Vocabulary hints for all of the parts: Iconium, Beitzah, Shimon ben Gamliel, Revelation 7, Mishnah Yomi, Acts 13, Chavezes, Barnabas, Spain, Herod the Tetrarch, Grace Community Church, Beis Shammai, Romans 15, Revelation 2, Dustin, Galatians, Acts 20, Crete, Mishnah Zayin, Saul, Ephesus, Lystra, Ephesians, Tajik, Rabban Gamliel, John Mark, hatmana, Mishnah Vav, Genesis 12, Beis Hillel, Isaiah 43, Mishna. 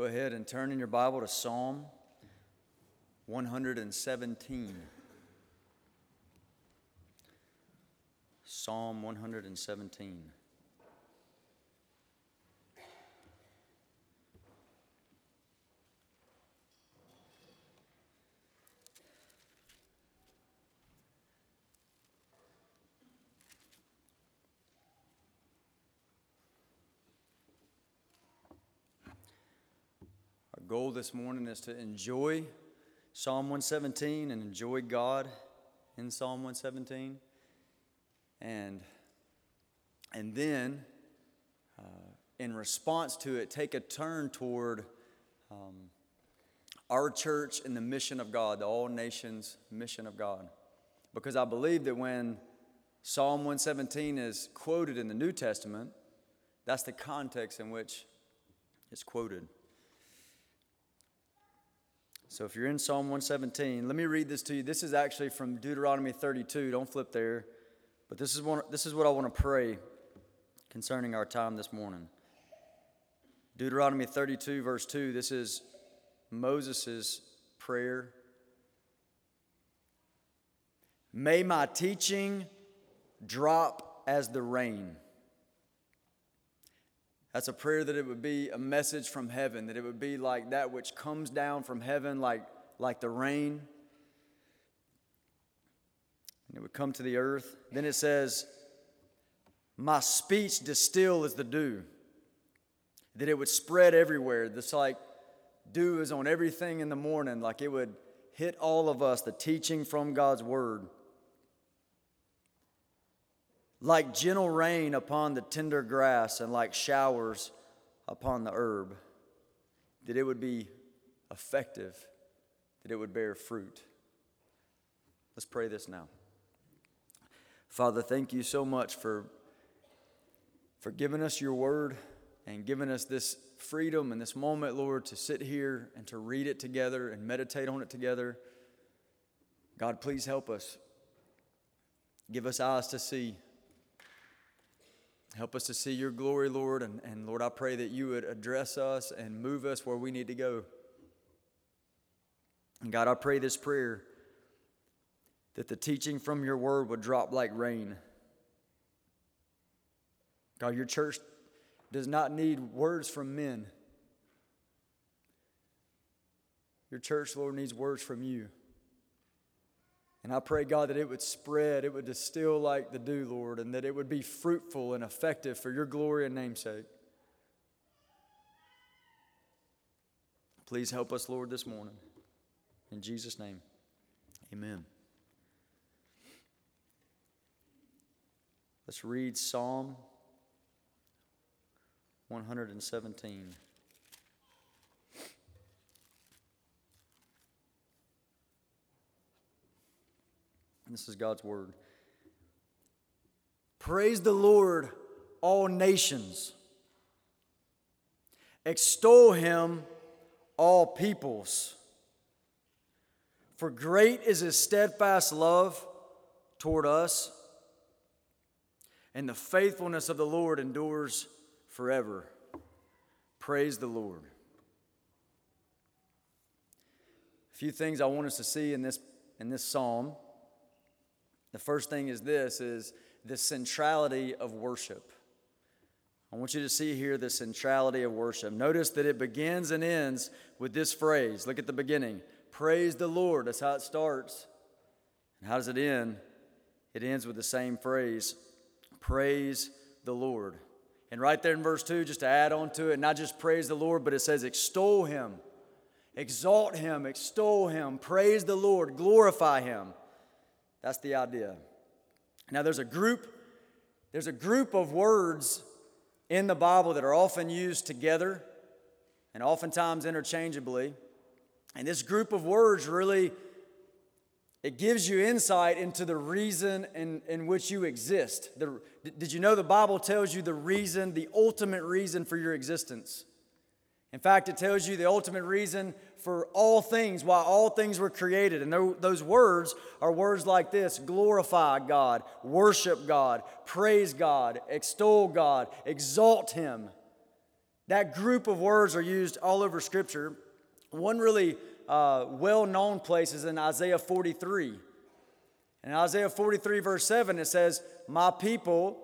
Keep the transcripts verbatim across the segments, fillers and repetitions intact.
Go ahead and turn in your Bible to Psalm one seventeen. Psalm one seventeen. Goal this morning is to enjoy Psalm one seventeen and enjoy God in Psalm one seventeen, and and then uh, in response to it, take a turn toward um, our church and the mission of God, the all nations mission of God, because I believe that when Psalm one seventeen is quoted in the New Testament, that's the context in which it's quoted. So if you're in Psalm one seventeen, let me read this to you. This is actually from Deuteronomy thirty-two. Don't flip there. But this is one, this is what I want to pray concerning our time this morning. Deuteronomy thirty-two, verse two. This is Moses' prayer. May my teaching drop as the rain. That's a prayer that it would be a message from heaven, that it would be like that which comes down from heaven like, like the rain. And it would come to the earth. Then it says, my speech distill as the dew, that it would spread everywhere. That's like dew is on everything in the morning, like it would hit all of us, the teaching from God's word. Like gentle rain upon the tender grass and like showers upon the herb, that it would be effective, that it would bear fruit. Let's pray this now. Father, thank you so much for, for giving us your word and giving us this freedom and this moment, Lord, to sit here and to read it together and meditate on it together. God, please help us. Give us eyes to see. Help us to see your glory, Lord, and, and Lord, I pray that you would address us and move us where we need to go. And God, I pray this prayer that the teaching from your word would drop like rain. God, your church does not need words from men. Your church, Lord, needs words from you. And I pray, God, that it would spread, it would distill like the dew, Lord, and that it would be fruitful and effective for your glory and namesake. Please help us, Lord, this morning. In Jesus' name, amen. Let's read Psalm one seventeen. This is God's word. Praise the Lord, all nations. Extol him, all peoples. For great is his steadfast love toward us, and the faithfulness of the Lord endures forever. Praise the Lord. A few things I want us to see in this, in this psalm. The first thing is this, is the centrality of worship. I want you to see here the centrality of worship. Notice that it begins and ends with this phrase. Look at the beginning. Praise the Lord. That's how it starts. And how does it end? It ends with the same phrase. Praise the Lord. And right there in verse two, just to add on to it, not just praise the Lord, but it says extol him. Exalt him. Extol him. Praise the Lord. Glorify him. That's the idea. Now there's a group, there's a group of words in the Bible that are often used together and oftentimes interchangeably. And this group of words really, it gives you insight into the reason in, in which you exist. The, did you know the Bible tells you the reason, the ultimate reason for your existence? In fact, it tells you the ultimate reason for all things, why all things were created. And those words are words like this: glorify God, worship God, praise God, extol God, exalt him. That group of words are used all over Scripture. One really uh, well-known place is in Isaiah forty-three. In Isaiah forty-three, verse seven, it says, "My people,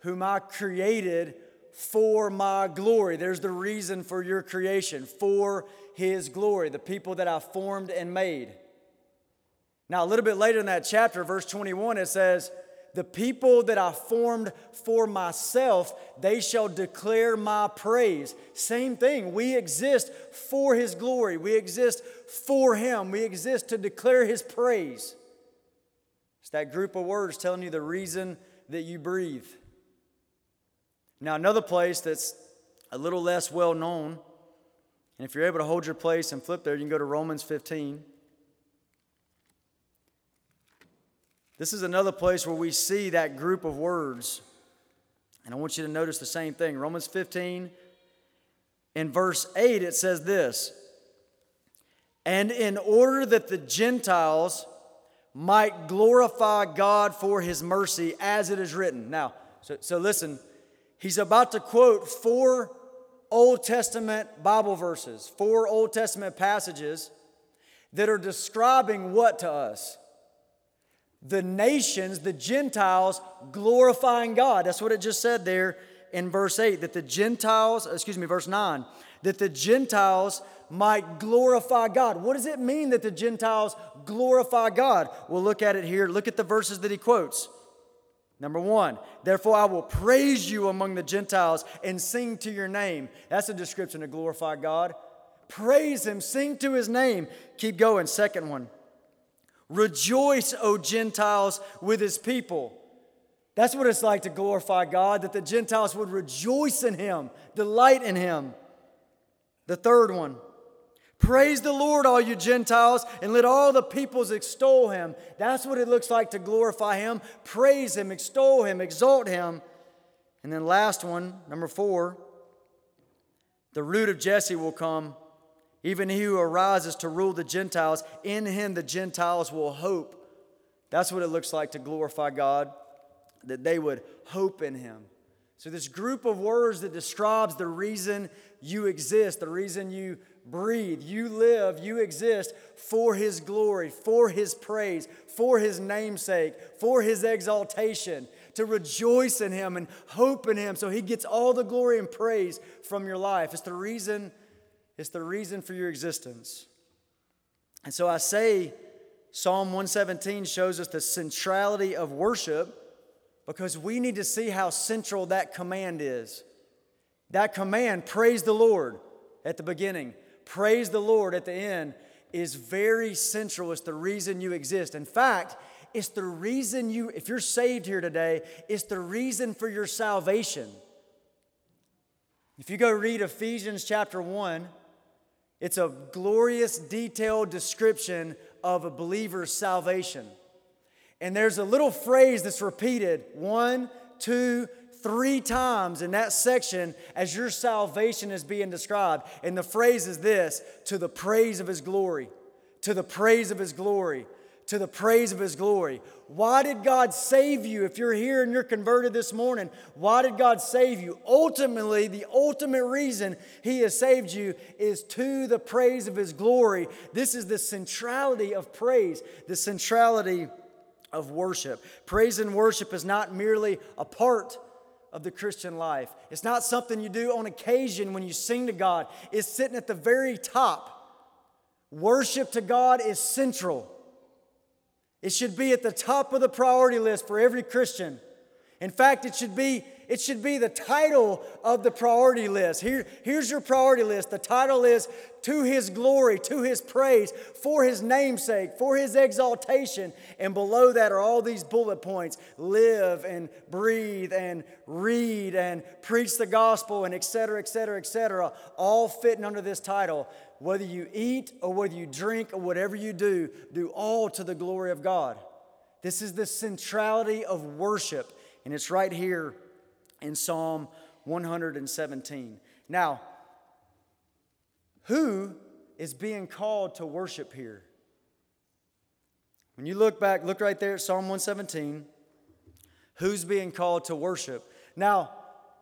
whom I created for my glory." There's the reason for your creation, for his glory, the people that I formed and made. Now, a little bit later in that chapter, verse twenty-one, it says, "The people that I formed for myself, they shall declare my praise." Same thing. We exist for his glory. We exist for him. We exist to declare his praise. It's that group of words telling you the reason that you breathe. Now, another place that's a little less well known, and if you're able to hold your place and flip there, you can go to Romans fifteen. This is another place where we see that group of words. And I want you to notice the same thing. Romans fifteen, in verse eight, it says this, "And in order that the Gentiles might glorify God for his mercy, as it is written." Now, so, so listen, he's about to quote four Old Testament Bible verses, four Old Testament passages that are describing what to us? The nations, the Gentiles, glorifying God. That's what it just said there in verse eight, that the Gentiles, excuse me, verse nine, that the Gentiles might glorify God. What does it mean that the Gentiles glorify God? We'll look at it here. Look at the verses that he quotes. Number one, "Therefore I will praise you among the Gentiles and sing to your name." That's a description to glorify God. Praise him, sing to his name. Keep going. Second one, "Rejoice, O Gentiles, with his people." That's what it's like to glorify God, that the Gentiles would rejoice in him, delight in him. The third one, "Praise the Lord, all you Gentiles, and let all the peoples extol him." That's what it looks like to glorify him. Praise him, extol him, exalt him. And then last one, number four, "The root of Jesse will come, even he who arises to rule the Gentiles. In him the Gentiles will hope." That's what it looks like to glorify God, that they would hope in him. So this group of words that describes the reason you exist, the reason you breathe, you live, you exist for his glory, for his praise, for his namesake, for his exaltation, to rejoice in him and hope in him so he gets all the glory and praise from your life. It's the reason It's the reason for your existence. And so I say Psalm one seventeen shows us the centrality of worship because we need to see how central that command is. That command, praise the Lord at the beginning, praise the Lord at the end, is very central. It's the reason you exist. In fact, it's the reason you, if you're saved here today, it's the reason for your salvation. If you go read Ephesians chapter one, it's a glorious, detailed description of a believer's salvation. And there's a little phrase that's repeated one, two, three times in that section as your salvation is being described. And the phrase is this, to the praise of his glory, to the praise of his glory, to the praise of his glory. Why did God save you? If you're here and you're converted this morning, why did God save you? Ultimately, the ultimate reason he has saved you is to the praise of his glory. This is the centrality of praise, the centrality of worship. Praise and worship is not merely a part of the Christian life. It's not something you do on occasion when you sing to God. It's sitting at the very top. Worship to God is central. It should be at the top of the priority list for every Christian. In fact, it should be, it should be the title of the priority list. Here, here's your priority list. The title is To His Glory, To His Praise, For His Namesake, For His Exaltation. And below that are all these bullet points. Live and breathe and read and preach the gospel and et cetera, et cetera, et cetera. All fitting under this title. Whether you eat or whether you drink or whatever you do, do all to the glory of God. This is the centrality of worship, and it's right here in Psalm one seventeen. Now, who is being called to worship here? When you look back, look right there at Psalm one seventeen. Who's being called to worship? Now,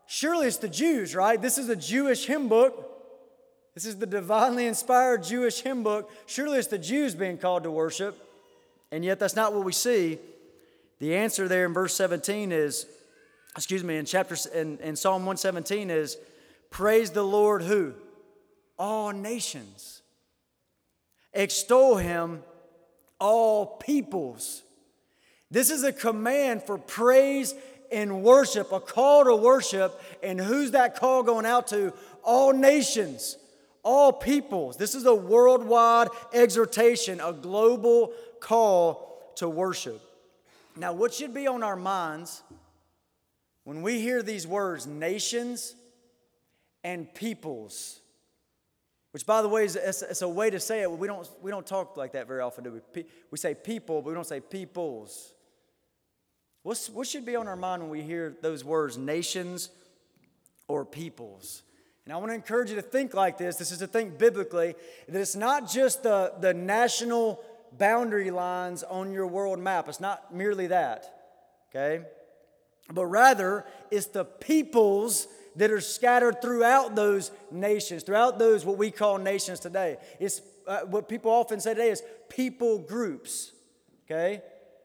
surely it's the Jews, right? This is a Jewish hymn book. This is the divinely inspired Jewish hymn book. Surely it's the Jews being called to worship. And yet that's not what we see. The answer there in verse seventeen is, excuse me, in chapter in, in Psalm one seventeen is, praise the Lord who? All nations. Extol him, all peoples. This is a command for praise and worship, a call to worship. And who's that call going out to? All nations. All peoples. This is a worldwide exhortation, a global call to worship. Now, what should be on our minds when we hear these words, nations and peoples? Which, by the way, is it's a way to say it. We don't we don't talk like that very often, do we? We say people, but we don't say peoples. What's, what should be on our mind when we hear those words, nations or peoples? And I want to encourage you to think like this. This is to think biblically, that it's not just the, the national boundary lines on your world map. It's not merely that, okay? But rather, it's the peoples that are scattered throughout those nations, throughout those what we call nations today. It's uh, what people often say today is people groups, okay?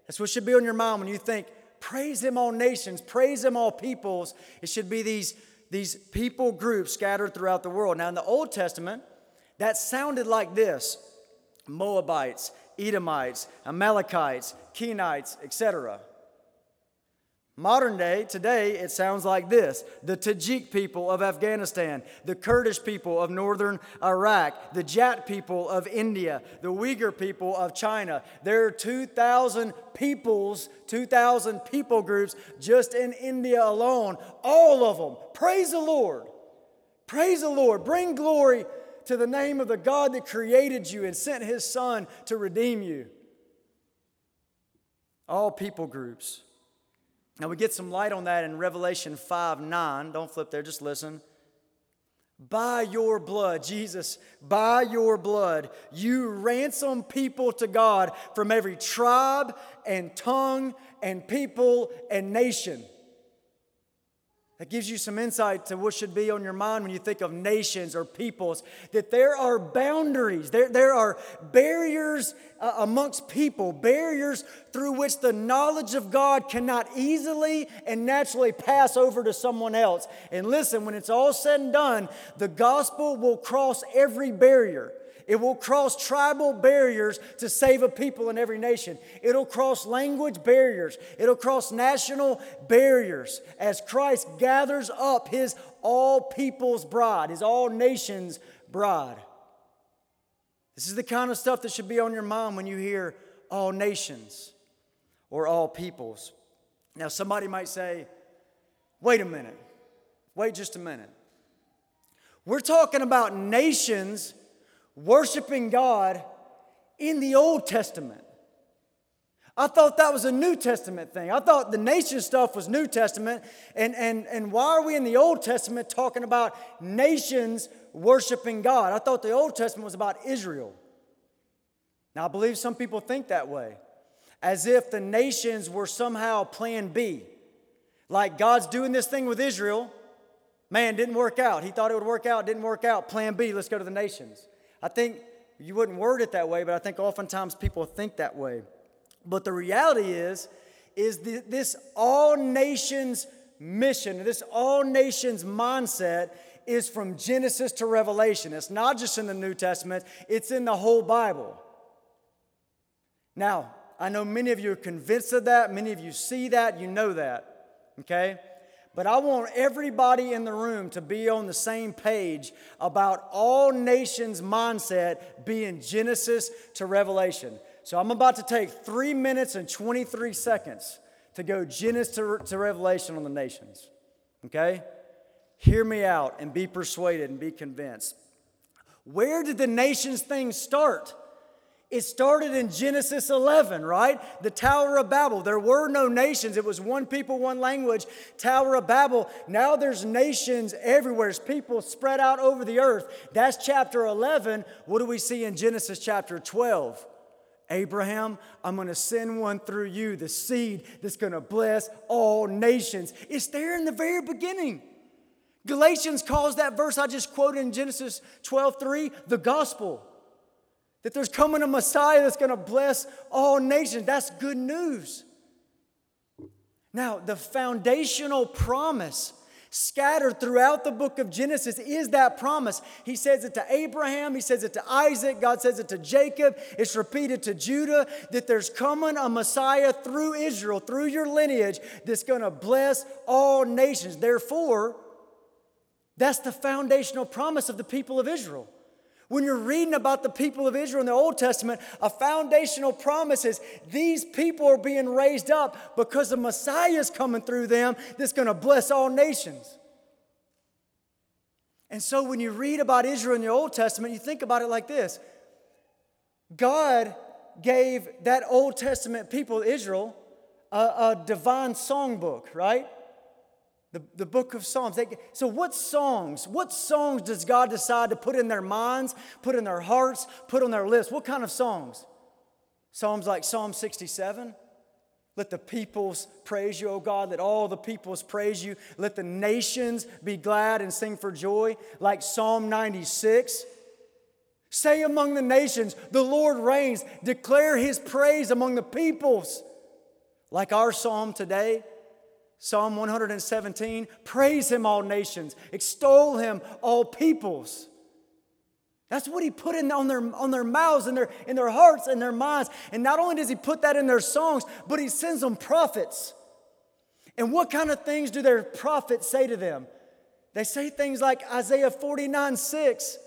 That's what should be on your mind when you think, praise him all nations, praise him all peoples. It should be these These people groups scattered throughout the world. Now, in the Old Testament, that sounded like this. Moabites, Edomites, Amalekites, Kenites, et cetera. Modern day, today, it sounds like this. The Tajik people of Afghanistan, the Kurdish people of northern Iraq, the Jat people of India, the Uyghur people of China. There are two thousand peoples, two thousand people groups just in India alone. All of them. Praise the Lord. Praise the Lord. Bring glory to the name of the God that created you and sent His Son to redeem you. All people groups. Now, we get some light on that in Revelation five nine. Don't flip there, just listen. By your blood, Jesus, by your blood, you ransom people to God from every tribe and tongue and people and nation. That gives you some insight to what should be on your mind when you think of nations or peoples. That there are boundaries. There, there are barriers uh, amongst people. Barriers through which the knowledge of God cannot easily and naturally pass over to someone else. And listen, when it's all said and done, the gospel will cross every barrier. It will cross tribal barriers to save a people in every nation. It'll cross language barriers. It'll cross national barriers as Christ gathers up His all people's bride, His all nations bride. This is the kind of stuff that should be on your mind when you hear all nations or all peoples. Now, somebody might say, wait a minute. Wait just a minute. We're talking about nations worshiping God in the Old Testament. I thought that was a New Testament thing. I thought the nation stuff was New Testament. And, and, and why are we in the Old Testament talking about nations worshiping God? I thought the Old Testament was about Israel. Now, I believe some people think that way, as if the nations were somehow plan B. Like God's doing this thing with Israel. Man, didn't work out. He thought it would work out. Didn't work out. Plan B, let's go to the nations. I think you wouldn't word it that way, but I think oftentimes people think that way. But the reality is, is the, this all-nations mission, this all-nations mindset is from Genesis to Revelation. It's not just in the New Testament. It's in the whole Bible. Now, I know many of you are convinced of that. Many of you see that. You know that. Okay? But I want everybody in the room to be on the same page about all nations mindset being Genesis to Revelation. So I'm about to take three minutes and twenty-three seconds to go Genesis to, to Revelation on the nations. Okay? Hear me out and be persuaded and be convinced. Where did the nations thing start? It started in Genesis eleven, right? The Tower of Babel. There were no nations. It was one people, one language. Tower of Babel. Now there's nations everywhere. There's people spread out over the earth. That's chapter eleven. What do we see in Genesis chapter twelve? Abraham, I'm going to send one through you, the seed that's going to bless all nations. It's there in the very beginning. Galatians calls that verse I just quoted in Genesis twelve three, the gospel. That there's coming a Messiah that's going to bless all nations. That's good news. Now, the foundational promise scattered throughout the book of Genesis is that promise. He says it to Abraham. He says it to Isaac. God says it to Jacob. It's repeated to Judah that there's coming a Messiah through Israel, through your lineage, that's going to bless all nations. Therefore, that's the foundational promise of the people of Israel. When you're reading about the people of Israel in the Old Testament, a foundational promise is these people are being raised up because the Messiah is coming through them that's going to bless all nations. And so when you read about Israel in the Old Testament, you think about it like this. God gave that Old Testament people, Israel, a, a divine songbook, right? The, the book of Psalms. They, so what songs, what songs does God decide to put in their minds, put in their hearts, put on their lips? What kind of songs? Psalms like Psalm sixty-seven. Let the peoples praise you, O God. Let all the peoples praise you. Let the nations be glad and sing for joy. Like Psalm ninety-six. Say among the nations, the Lord reigns. Declare his praise among the peoples. Like our psalm today. Psalm one hundred seventeen, praise him, all nations. Extol him, all peoples. That's what he put in on their, on their mouths and their, in their hearts and their minds. And not only does he put that in their songs, but he sends them prophets. And what kind of things do their prophets say to them? They say things like Isaiah forty-nine six.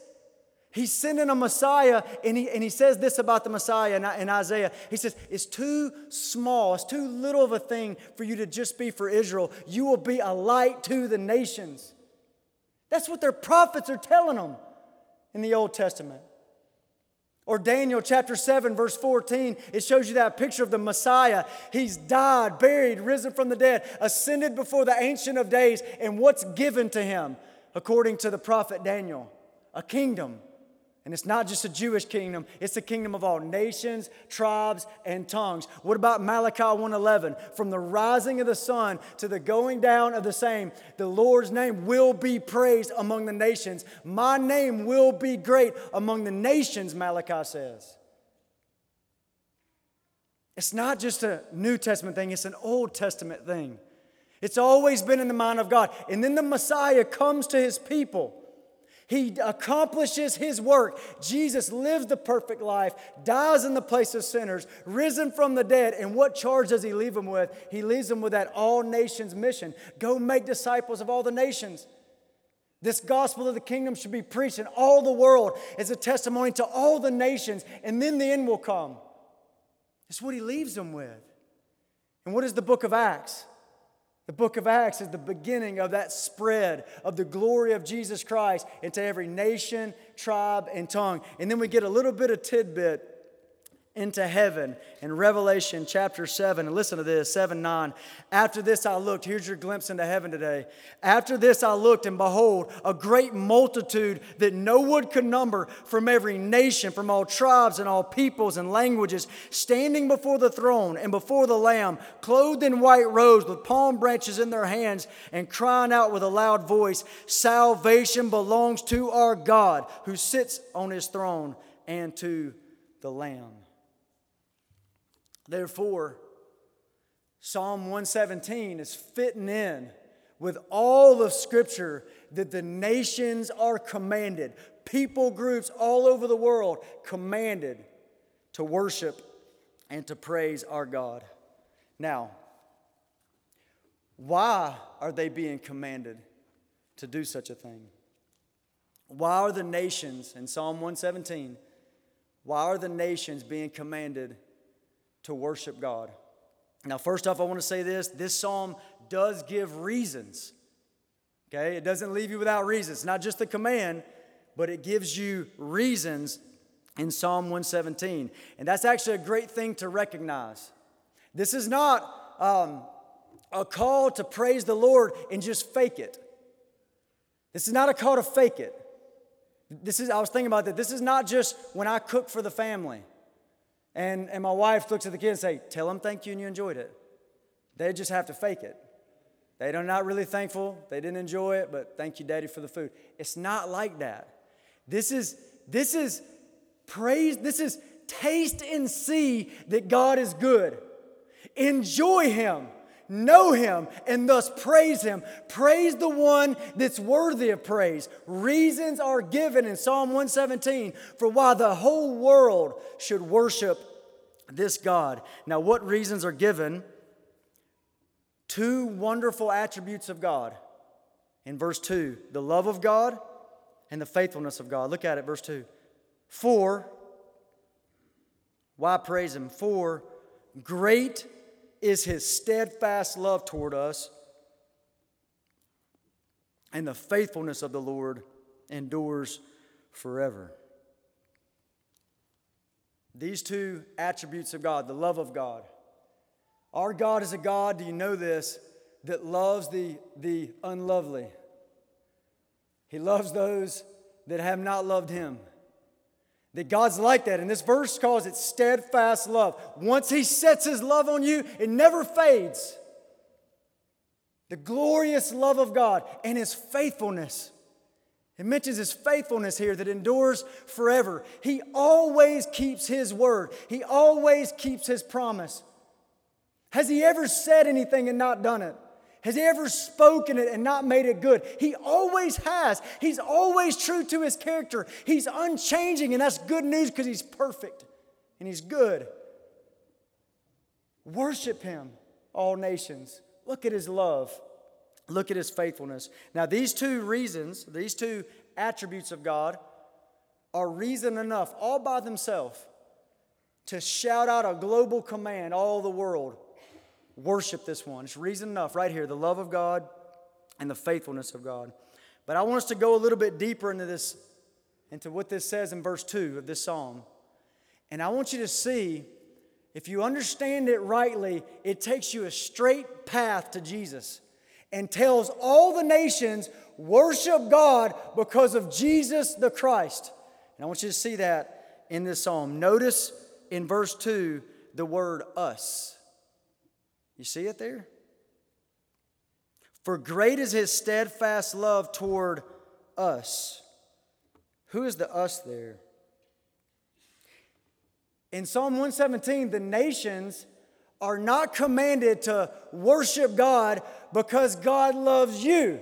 He's sending a Messiah, and he, and he says this about the Messiah in, in Isaiah. He says, it's too small, it's too little of a thing for you to just be for Israel. You will be a light to the nations. That's what their prophets are telling them in the Old Testament. Or Daniel chapter seven, verse fourteen, it shows you that picture of the Messiah. He's died, buried, risen from the dead, ascended before the Ancient of Days, and what's given to him, according to the prophet Daniel? A kingdom. And it's not just a Jewish kingdom. It's the kingdom of all nations, tribes, and tongues. What about Malachi one eleven? From the rising of the sun to the going down of the same, the Lord's name will be praised among the nations. My name will be great among the nations, Malachi says. It's not just a New Testament thing. It's an Old Testament thing. It's always been in the mind of God. And then the Messiah comes to his people. He accomplishes his work. Jesus lives the perfect life, dies in the place of sinners, risen from the dead. And what charge does he leave them with? He leaves them with that all nations mission. Go make disciples of all the nations. This gospel of the kingdom should be preached in all the world as a testimony to all the nations. And then the end will come. That's what he leaves them with. And what is the book of Acts? The book of Acts is the beginning of that spread of the glory of Jesus Christ into every nation, tribe, and tongue. And then we get a little bit of tidbit into heaven in Revelation chapter seven. And listen to this, seven nine. After this I looked. Here's your glimpse into heaven today. After this I looked, and behold, a great multitude that no one could number, from every nation, from all tribes and all peoples and languages, standing before the throne and before the Lamb, clothed in white robes, with palm branches in their hands, and crying out with a loud voice, salvation belongs to our God, who sits on his throne, and to the Lamb. Therefore, Psalm one seventeen is fitting in with all of Scripture that the nations are commanded, people groups all over the world commanded to worship and to praise our God. Now, why are they being commanded to do such a thing? Why are the nations, in Psalm one seventeen, why are the nations being commanded to worship God? Now, first off, I want to say this. This psalm does give reasons. Okay? It doesn't leave you without reasons. It's not just the command, but it gives you reasons in Psalm one seventeen. And that's actually a great thing to recognize. This is not um, a call to praise the Lord and just fake it. This is not a call to fake it. This is, I was thinking about that. This is not just when I cook for the family. And, and my wife looks at the kids and say, tell them thank you and you enjoyed it. They just have to fake it. They're not really thankful. They didn't enjoy it, but thank you, Daddy, for the food. It's not like that. This is, this is praise. This is taste and see that God is good. Enjoy Him. Know Him and thus praise Him. Praise the one that's worthy of praise. Reasons are given in Psalm one seventeen for why the whole world should worship this God. Now, what reasons are given? Two wonderful attributes of God. In verse two, the love of God and the faithfulness of God. Look at it, verse two. For, why praise Him? For great is His steadfast love toward us, and the faithfulness of the Lord endures forever. These two attributes of God, the love of God. Our God is a God, do you know this, that loves the, the unlovely. He loves those that have not loved Him. That God's like that. And this verse calls it steadfast love. Once He sets His love on you, it never fades. The glorious love of God and His faithfulness. It mentions His faithfulness here that endures forever. He always keeps His word. He always keeps His promise. Has He ever said anything and not done it? Has He ever spoken it and not made it good? He always has. He's always true to His character. He's unchanging, and that's good news because He's perfect and He's good. Worship Him, all nations. Look at His love. Look at His faithfulness. Now, these two reasons, these two attributes of God are reason enough all by themselves to shout out a global command, all the world. Worship this one. It's reason enough right here, the love of God and the faithfulness of God. But I want us to go a little bit deeper into this, into what this says in verse two of this psalm. And I want you to see, if you understand it rightly, it takes you a straight path to Jesus and tells all the nations, worship God because of Jesus the Christ. And I want you to see that in this psalm. Notice in verse two the word us. You see it there? For great is His steadfast love toward us. Who is the us there? In Psalm one seventeen, the nations are not commanded to worship God because God loves you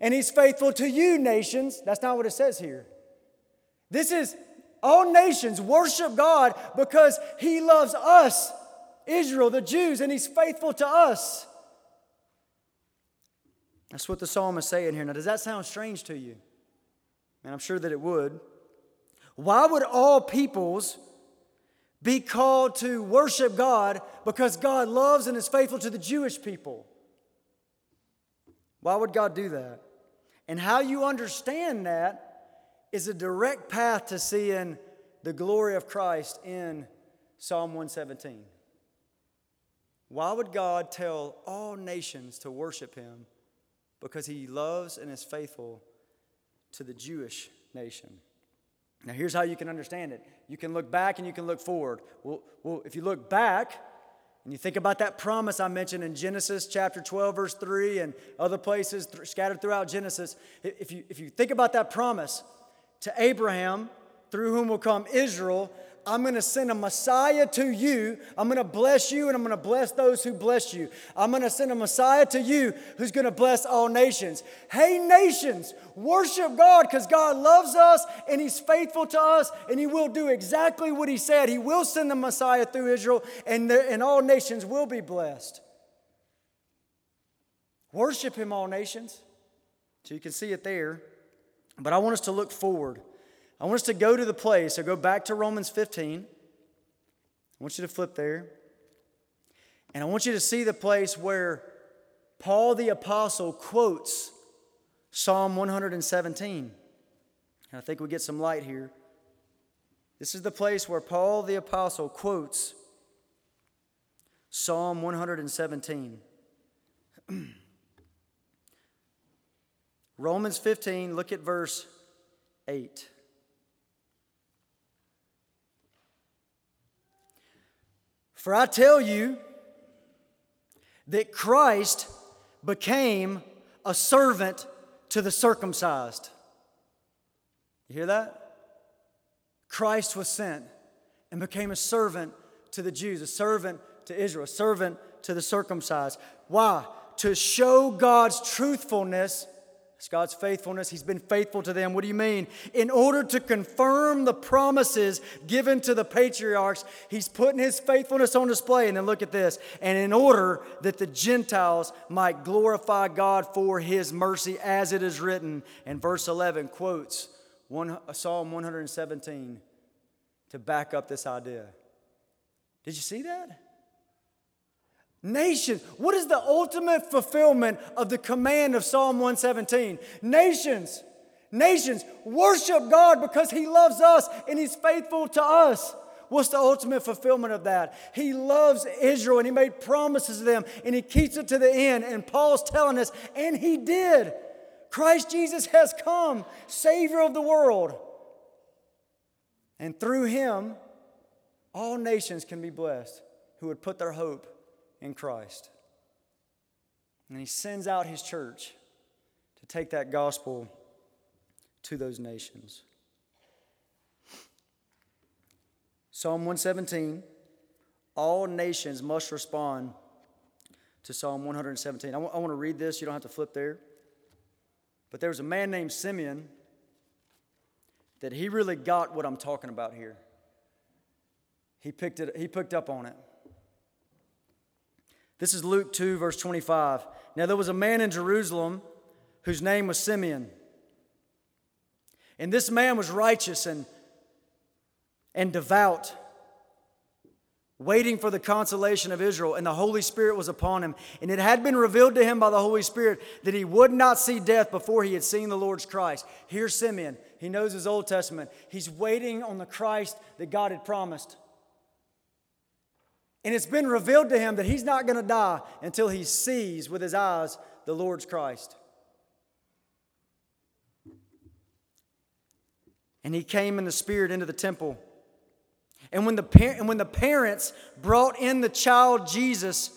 and He's faithful to you, nations. That's not what it says here. This is all nations worship God because He loves us. Israel, the Jews, and He's faithful to us. That's what the psalm is saying here. Now, does that sound strange to you? And I'm sure that it would. Why would all peoples be called to worship God because God loves and is faithful to the Jewish people? Why would God do that? And how you understand that is a direct path to seeing the glory of Christ in Psalm one seventeen. Why would God tell all nations to worship Him? Because He loves and is faithful to the Jewish nation. Now, here's how you can understand it. You can look back and you can look forward. Well, well, if you look back and you think about that promise I mentioned in Genesis chapter twelve, verse three, and other places th- scattered throughout Genesis, if you, if you think about that promise to Abraham, through whom will come Israel, I'm going to send a Messiah to you. I'm going to bless you, and I'm going to bless those who bless you. I'm going to send a Messiah to you who's going to bless all nations. Hey, nations, worship God because God loves us, and He's faithful to us, and He will do exactly what He said. He will send the Messiah through Israel, and, the, and all nations will be blessed. Worship Him, all nations. So you can see it there. But I want us to look forward. I want us to go to the place, so go back to Romans fifteen. I want you to flip there. And I want you to see the place where Paul the Apostle quotes Psalm one seventeen. And I think we get some light here. This is the place where Paul the Apostle quotes Psalm one seventeen. Romans fifteen, look at verse eight. For I tell you that Christ, became a servant to the circumcised. You hear that? Christ was sent and became a servant to the Jews, a servant to Israel, a servant to the circumcised. Why? To show God's truthfulness. It's God's faithfulness. He's been faithful to them. What do you mean? In order to confirm the promises given to the patriarchs, he's putting his faithfulness on display. And then look at this. And in order that the Gentiles might glorify God for his mercy, as it is written. And verse eleven quotes Psalm one seventeen to back up this idea. Did you see that? Nations. What is the ultimate fulfillment of the command of Psalm one seventeen? Nations. Nations. Worship God because He loves us and He's faithful to us. What's the ultimate fulfillment of that? He loves Israel and He made promises to them and He keeps it to the end. And Paul's telling us, and He did. Christ Jesus has come, Savior of the world. And through Him, all nations can be blessed who would put their hope in Christ. And He sends out His church to take that gospel to those nations. Psalm one seventeen, all nations must respond to Psalm one seventeen. I, w- I want to read this. You don't have to flip there. But there was a man named Simeon that he really got what I'm talking about here. He picked it. He picked up on it. This is Luke two, verse twenty-five. Now there was a man in Jerusalem whose name was Simeon. And this man was righteous and, and devout, waiting for the consolation of Israel. And the Holy Spirit was upon him. And it had been revealed to him by the Holy Spirit that he would not see death before he had seen the Lord's Christ. Here's Simeon. He knows his Old Testament. He's waiting on the Christ that God had promised. And it's been revealed to him that he's not going to die until he sees with his eyes the Lord's Christ. And he came in the Spirit into the temple. And when the par- and when the parents brought in the child Jesus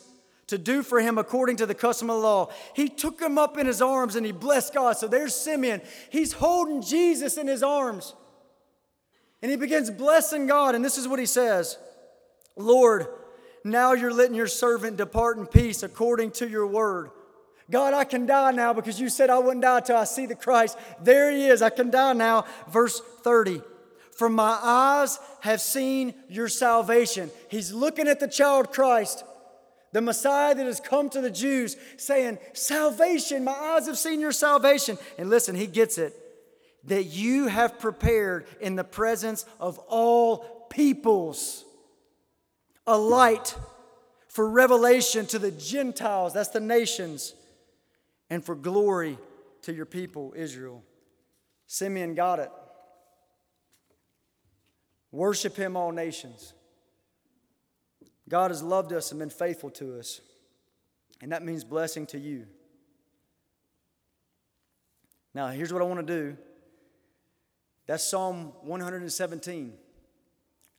to do for him according to the custom of the law, he took him up in his arms and he blessed God. So there's Simeon. He's holding Jesus in his arms. And he begins blessing God. And this is what he says. Lord, now you're letting your servant depart in peace according to your word. God, I can die now because you said I wouldn't die until I see the Christ. There he is. I can die now. Verse thirty. For my eyes have seen your salvation. He's looking at the child Christ, the Messiah that has come to the Jews, saying, salvation, my eyes have seen your salvation. And listen, he gets it. That you have prepared in the presence of all peoples. A light for revelation to the Gentiles, that's the nations, and for glory to your people, Israel. Simeon got it. Worship Him, all nations. God has loved us and been faithful to us, and that means blessing to you. Now, here's what I want to do. That's Psalm one seventeen.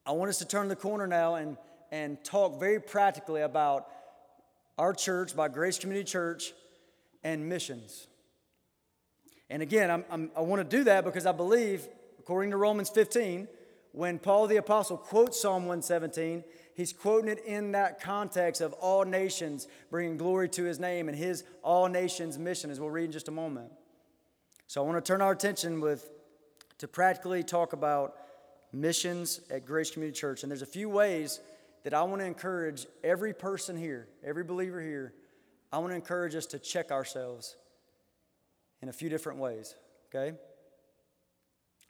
I want us to turn the corner now and and talk very practically about our church, by Grace Community Church, and missions. And again, I'm, I'm, I want to do that because I believe, according to Romans fifteen, when Paul the Apostle quotes Psalm one seventeen, he's quoting it in that context of all nations bringing glory to his name and his all nations mission, as we'll read in just a moment. So I want to turn our attention with to practically talk about missions at Grace Community Church. And there's a few ways that I want to encourage every person here, every believer here, I want to encourage us to check ourselves in a few different ways, okay?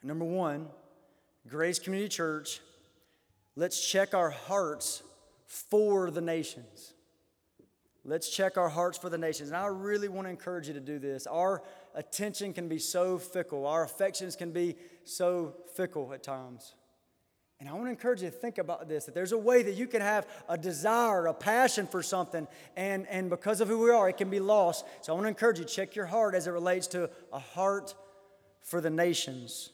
Number one, Grace Community Church, let's check our hearts for the nations. Let's check our hearts for the nations. And I really want to encourage you to do this. Our attention can be so fickle. Our affections can be so fickle at times. And I want to encourage you to think about this, that there's a way that you can have a desire, a passion for something, and, and because of who we are, it can be lost. So I want to encourage you, check your heart as it relates to a heart for the nations.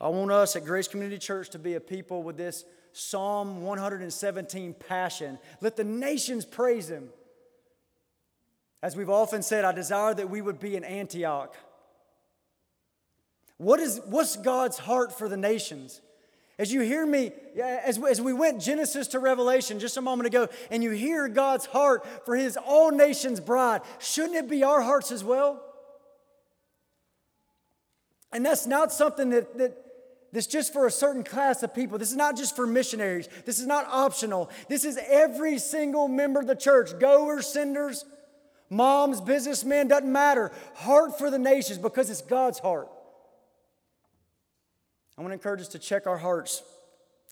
I want us at Grace Community Church to be a people with this Psalm one seventeen passion. Let the nations praise Him. As we've often said, I desire that we would be in Antioch. What is, what's God's heart for the nations? As you hear me, as, as we went Genesis to Revelation just a moment ago, and you hear God's heart for His all nations bride, shouldn't it be our hearts as well? And that's not something that, that that's just for a certain class of people. This is not just for missionaries. This is not optional. This is every single member of the church, goers, senders, moms, businessmen, doesn't matter. Heart for the nations, because it's God's heart. I want to encourage us to check our hearts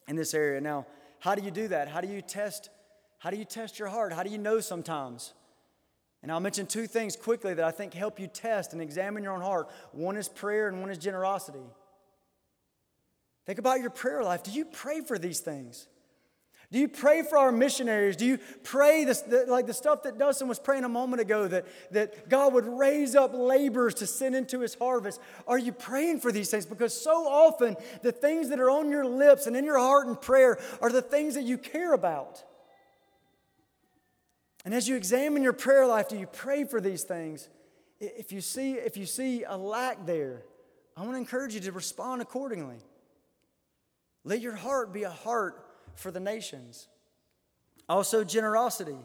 in this area. Now, how do you do that? How do you test? How do you test your heart? How do you know sometimes? And I'll mention two things quickly that I think help you test and examine your own heart. One is prayer and one is generosity. Think about your prayer life. Do you pray for these things? Do you pray for our missionaries? Do you pray this, the, like the stuff that Dustin was praying a moment ago, that, that God would raise up laborers to send into His harvest? Are you praying for these things? Because so often the things that are on your lips and in your heart in prayer are the things that you care about. And as you examine your prayer life, do you pray for these things? If you see, if you see a lack there, I want to encourage you to respond accordingly. Let your heart be a heart for the nations. Also, generosity.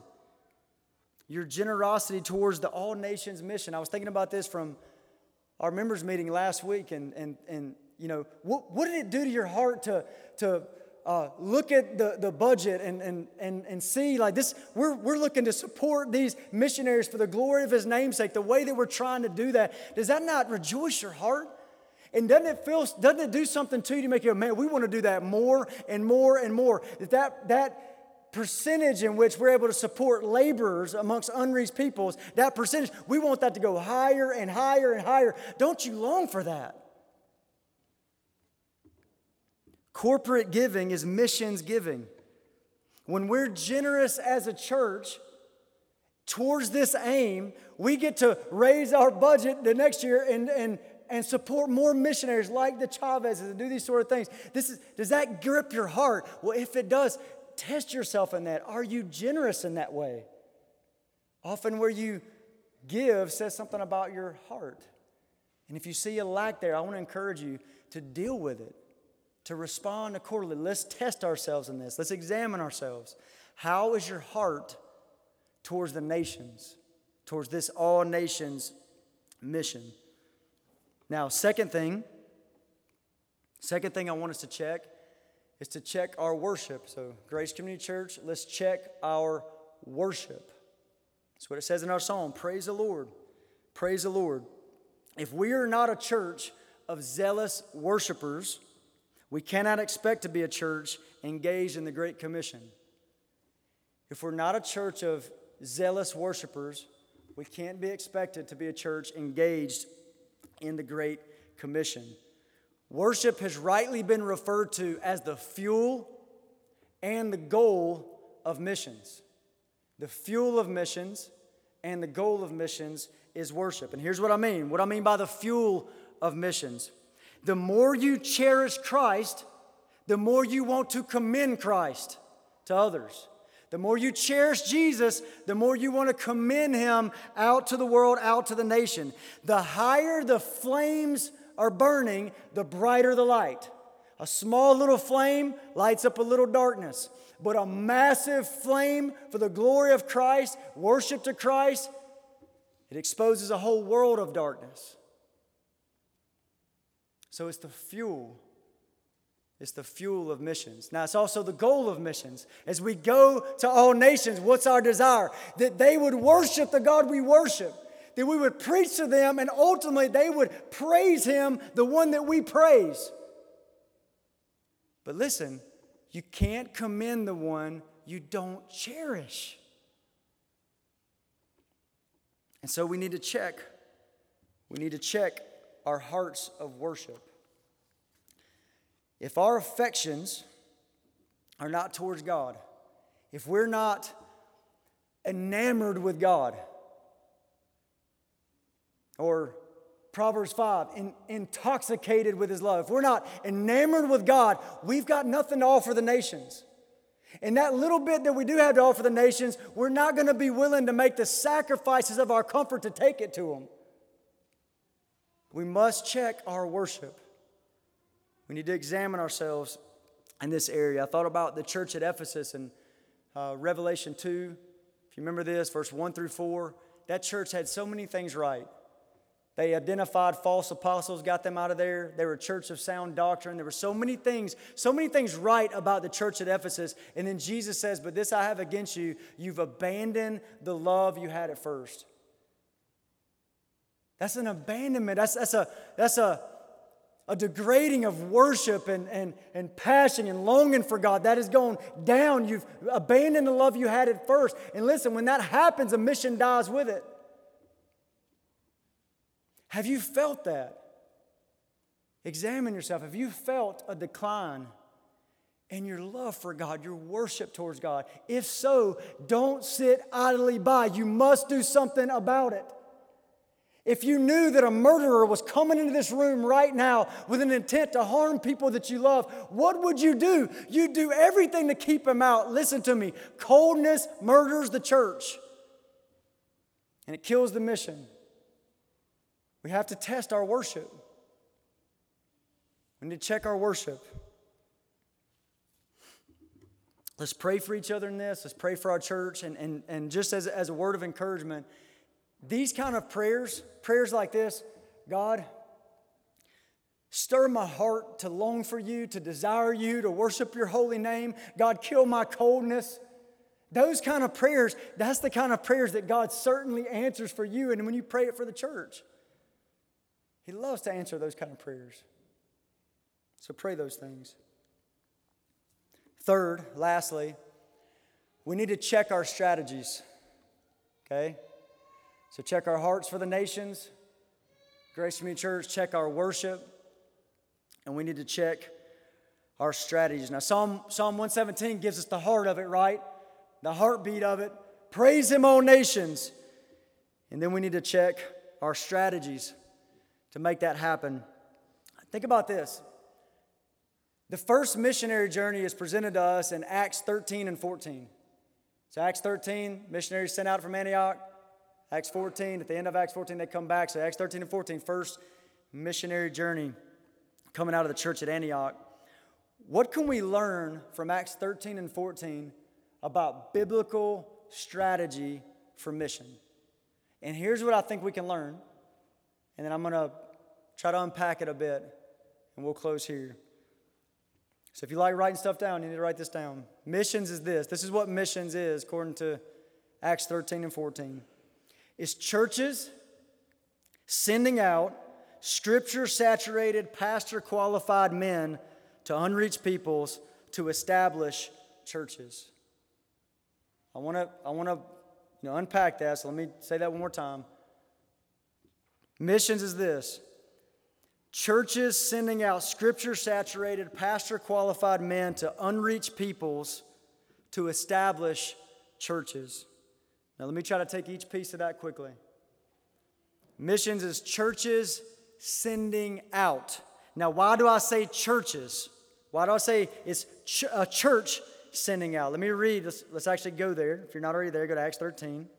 Your generosity towards the all nations mission. I was thinking about this from our members meeting last week, and and and you know, what what did it do to your heart to to Uh, look at the, the budget and, and, and, and see like this, we're, we're looking to support these missionaries for the glory of His namesake, the way that we're trying to do that. Does that not rejoice your heart? And doesn't it feel, doesn't it do something to you to make you go, man, we want to do that more and more and more? That that, that percentage in which we're able to support laborers amongst unreached peoples, that percentage, we want that to go higher and higher and higher. Don't you long for that? Corporate giving is missions giving. When we're generous as a church towards this aim, we get to raise our budget the next year and, and, and support more missionaries like the Chavezes and do these sort of things. This is, does that grip your heart? Well, if it does, test yourself in that. Are you generous in that way? Often where you give says something about your heart. And if you see a lack there, I want to encourage you to deal with it, to respond accordingly. Let's test ourselves in this. Let's examine ourselves. How is your heart towards the nations, towards this all nations mission? Now, second thing, second thing I want us to check is to check our worship. So, Grace Community Church, let's check our worship. That's what it says in our psalm. Praise the Lord. Praise the Lord. If we are not a church of zealous worshipers, we cannot expect to be a church engaged in the Great Commission. If we're not a church of zealous worshipers, we can't be expected to be a church engaged in the Great Commission. Worship has rightly been referred to as the fuel and the goal of missions. The fuel of missions and the goal of missions is worship. And here's what I mean. What I mean by the fuel of missions: the more you cherish Christ, the more you want to commend Christ to others. The more you cherish Jesus, the more you want to commend Him out to the world, out to the nation. The higher the flames are burning, the brighter the light. A small little flame lights up a little darkness, but a massive flame for the glory of Christ, worship to Christ, it exposes a whole world of darkness. So it's the fuel. It's the fuel of missions. Now, it's also the goal of missions. As we go to all nations, what's our desire? That they would worship the God we worship. That we would preach to them, and ultimately they would praise Him, the one that we praise. But listen, you can't commend the one you don't cherish. And so we need to check. We need to check our hearts of worship. If our affections are not towards God, if we're not enamored with God, or Proverbs five, in, intoxicated with His love, if we're not enamored with God, we've got nothing to offer the nations. And that little bit that we do have to offer the nations, we're not going to be willing to make the sacrifices of our comfort to take it to them. We must check our worship. We need to examine ourselves in this area. I thought about the church at Ephesus in uh, Revelation two. If you remember this, verse one through four, that church had so many things right. They identified false apostles, got them out of there. They were a church of sound doctrine. There were so many things, so many things right about the church at Ephesus. And then Jesus says, but this I have against you, you've abandoned the love you had at first. That's an abandonment. That's, that's, a, that's a, a degrading of worship and, and, and passion and longing for God. That has gone down. You've abandoned the love you had at first. And listen, when that happens, a mission dies with it. Have you felt that? Examine yourself. Have you felt a decline in your love for God, your worship towards God? If so, don't sit idly by. You must do something about it. If you knew that a murderer was coming into this room right now with an intent to harm people that you love, what would you do? You'd do everything to keep him out. Listen to me. Coldness murders the church, and it kills the mission. We have to test our worship. We need to check our worship. Let's pray for each other in this. Let's pray for our church. And, and, and just as, as a word of encouragement, these kind of prayers, prayers like this, God, stir my heart to long for you, to desire you, to worship your holy name. God, kill my coldness. Those kind of prayers, that's the kind of prayers that God certainly answers for you. And when you pray it for the church, He loves to answer those kind of prayers. So pray those things. Third, lastly, we need to check our strategies. Okay? So check our hearts for the nations. Grace Community Church, check our worship. And we need to check our strategies. Now, Psalm, Psalm one seventeen gives us the heart of it, right? The heartbeat of it. Praise Him, O nations. And then we need to check our strategies to make that happen. Think about this. The first missionary journey is presented to us in Acts thirteen and fourteen. So Acts thirteen, missionaries sent out from Antioch. Acts fourteen, at the end of Acts fourteen, they come back. So Acts thirteen and fourteen, first missionary journey coming out of the church at Antioch. What can we learn from Acts thirteen and fourteen about biblical strategy for mission? And here's what I think we can learn. And then I'm going to try to unpack it a bit, and we'll close here. So if you like writing stuff down, you need to write this down. Missions is this. This is what missions is, according to Acts thirteen and fourteen. It's churches sending out Scripture-saturated, pastor-qualified men to unreached peoples to establish churches. I want to I want to you know, unpack that, so let me say that one more time. Missions is this. Churches sending out Scripture-saturated, pastor-qualified men to unreached peoples to establish churches. Now, let me try to take each piece of that quickly. Missions is churches sending out. Now, why do I say churches? Why do I say it's ch- a church sending out? Let me read. Let's, let's actually go there. If you're not already there, go to Acts thirteen.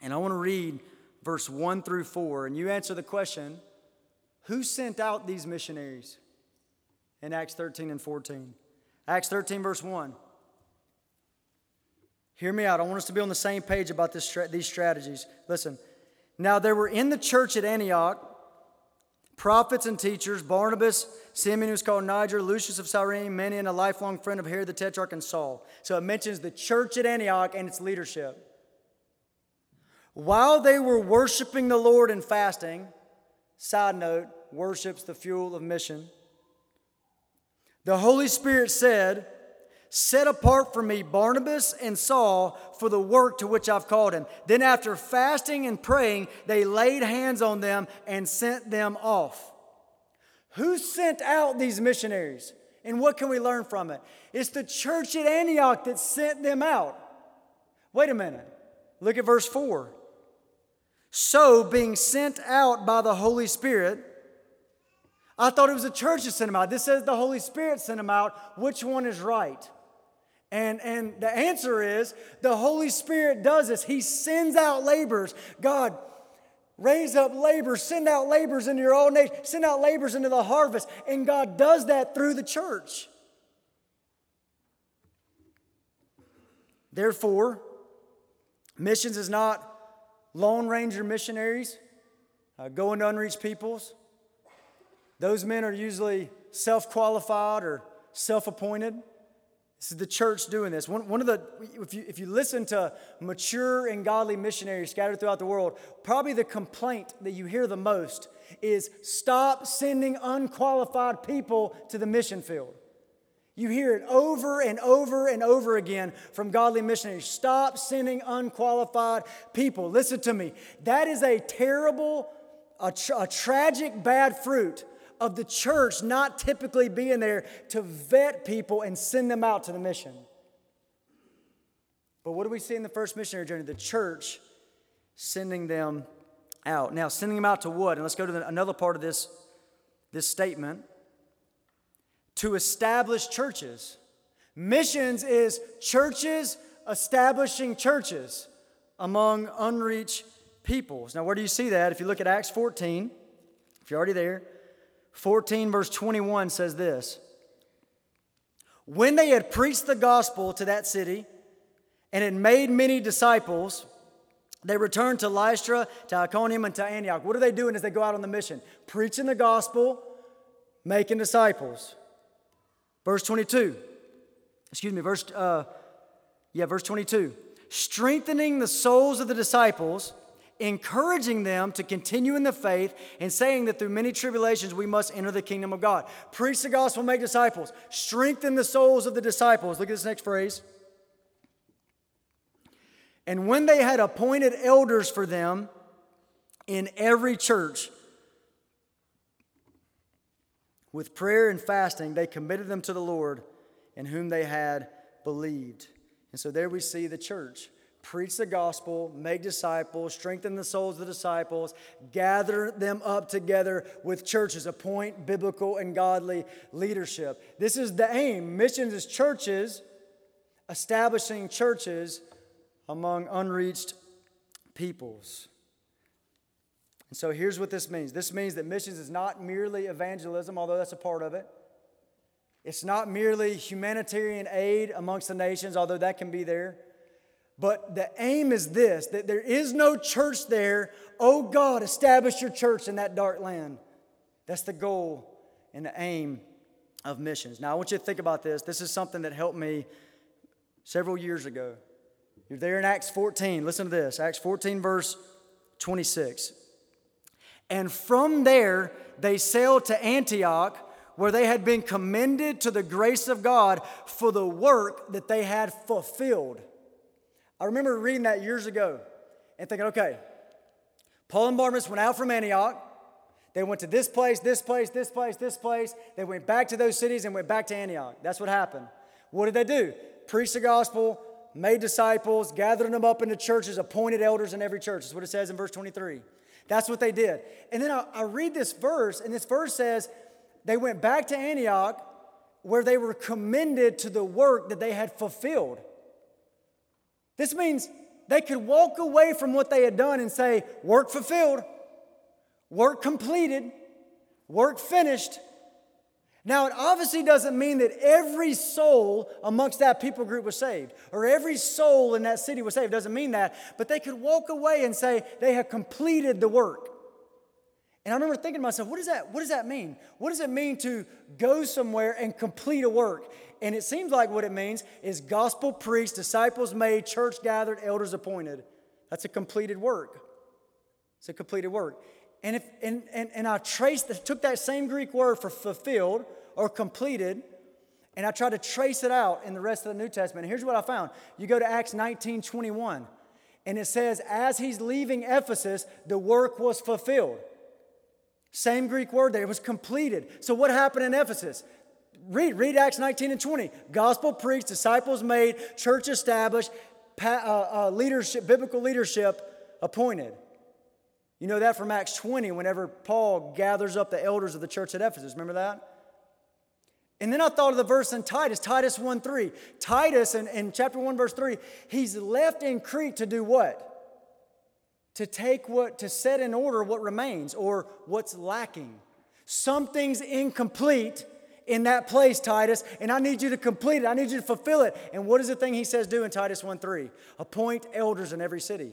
And I want to read verse one through four. And you answer the question, who sent out these missionaries in Acts thirteen and fourteen? Acts thirteen, verse one. Hear me out. I want us to be on the same page about this, these strategies. Listen. Now there were in the church at Antioch prophets and teachers, Barnabas, Simeon, who's called Niger, Lucius of Cyrene, Many, and a lifelong friend of Herod the Tetrarch, and Saul. So it mentions the church at Antioch and its leadership. While they were worshiping the Lord and fasting, side note, worship's the fuel of mission, the Holy Spirit said, set apart for me Barnabas and Saul for the work to which I've called him. Then after fasting and praying, they laid hands on them and sent them off. Who sent out these missionaries? And what can we learn from it? It's the church at Antioch that sent them out. Wait a minute. Look at verse four. So, being sent out by the Holy Spirit, I thought it was the church that sent him out. This says the Holy Spirit sent him out. Which one is right? And, and the answer is the Holy Spirit does this. He sends out laborers. God, raise up laborers. Send out laborers into your own nation. Send out laborers into the harvest. And God does that through the church. Therefore, missions is not Lone Ranger missionaries uh, going to unreached peoples. Those men are usually self-qualified or self-appointed. This is the church doing this. One, one of the, if you, if you listen to mature and godly missionaries scattered throughout the world, probably the complaint that you hear the most is stop sending unqualified people to the mission field. You hear it over and over and over again from godly missionaries. Stop sending unqualified people. Listen to me. That is a terrible, a, tra- a tragic bad fruit of the church not typically being there to vet people and send them out to the mission. But what do we see in the first missionary journey? The church sending them out. Now, sending them out to what? And let's go to the, another part of this, this statement. To establish churches. Missions is churches establishing churches among unreached peoples. Now, where do you see that? If you look at Acts fourteen, if you're already there, fourteen verse twenty-one says this. When they had preached the gospel to that city and had made many disciples, they returned to Lystra, to Iconium, and to Antioch. What are they doing as they go out on the mission? Preaching the gospel, making disciples. Verse twenty-two, excuse me, verse, uh, yeah, verse twenty-two. Strengthening the souls of the disciples, encouraging them to continue in the faith, and saying that through many tribulations we must enter the kingdom of God. Preach the gospel, make disciples. Strengthen the souls of the disciples. Look at this next phrase. And when they had appointed elders for them in every church, with prayer and fasting, they committed them to the Lord in whom they had believed. And so there we see the church. Preach the gospel, make disciples, strengthen the souls of the disciples, gather them up together with churches, appoint biblical and godly leadership. This is the aim. Missions is churches, establishing churches among unreached peoples. And so here's what this means. This means that missions is not merely evangelism, although that's a part of it. It's not merely humanitarian aid amongst the nations, although that can be there. But the aim is this, that there is no church there. Oh God, establish your church in that dark land. That's the goal and the aim of missions. Now I want you to think about this. This is something that helped me several years ago. You're there in Acts fourteen. Listen to this. Acts fourteen verse twenty-six. And from there, they sailed to Antioch, where they had been commended to the grace of God for the work that they had fulfilled. I remember reading that years ago and thinking, okay, Paul and Barnabas went out from Antioch. They went to this place, this place, this place, this place. They went back to those cities and went back to Antioch. That's what happened. What did they do? Preached the gospel, made disciples, gathered them up into churches, appointed elders in every church. That's what it says in verse twenty-three. That's what they did. And then I, I read this verse, and this verse says they went back to Antioch where they were commended to the work that they had fulfilled. This means they could walk away from what they had done and say, work fulfilled, work completed, work finished. Now, it obviously doesn't mean that every soul amongst that people group was saved, or every soul in that city was saved. It doesn't mean that. But they could walk away and say they have completed the work. And I remember thinking to myself, what does that, what does that mean? What does it mean to go somewhere and complete a work? And it seems like what it means is gospel preached, disciples made, church gathered, elders appointed. That's a completed work. It's a completed work. And, if, and, and, and I traced, took that same Greek word for fulfilled or completed, and I tried to trace it out in the rest of the New Testament. And here's what I found. You go to Acts nineteen twenty-one, and it says, as he's leaving Ephesus, the work was fulfilled. Same Greek word there. It was completed. So what happened in Ephesus? Read, read Acts nineteen and twenty. Gospel preached, disciples made, church established, pa, uh, uh, leadership, biblical leadership appointed. You know that from Acts twenty, whenever Paul gathers up the elders of the church at Ephesus. Remember that? And then I thought of the verse in Titus, Titus one three. Titus, in, in chapter one, verse three, he's left in Crete to do what? To take what, to set in order what remains or what's lacking. Something's incomplete in that place, Titus, and I need you to complete it. I need you to fulfill it. And what is the thing he says do in Titus one three? Appoint elders in every city.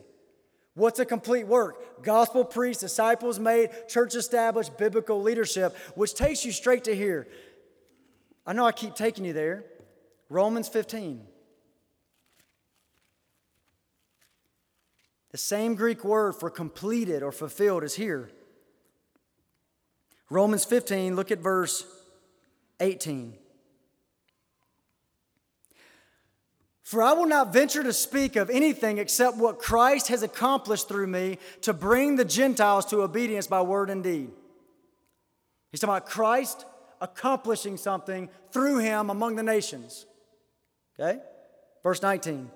What's a complete work? Gospel preached, disciples made, church established, biblical leadership, which takes you straight to here. I know I keep taking you there. Romans fifteen. The same Greek word for completed or fulfilled is here. Romans fifteen, look at verse eighteen. For I will not venture to speak of anything except what Christ has accomplished through me to bring the Gentiles to obedience by word and deed. He's talking about Christ accomplishing something through him among the nations. Okay? Verse nineteen.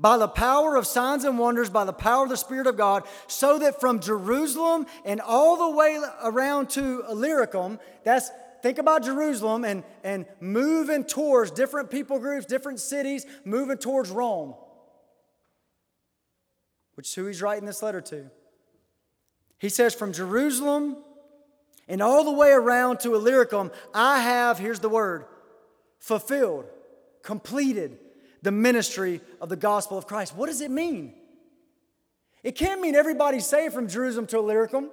By the power of signs and wonders, by the power of the Spirit of God, so that from Jerusalem and all the way around to Illyricum, that's Think about Jerusalem and, and moving towards different people groups, different cities, moving towards Rome, which is who he's writing this letter to. He says, from Jerusalem and all the way around to Illyricum, I have, here's the word, fulfilled, completed the ministry of the gospel of Christ. What does it mean? It can't mean everybody's saved from Jerusalem to Illyricum.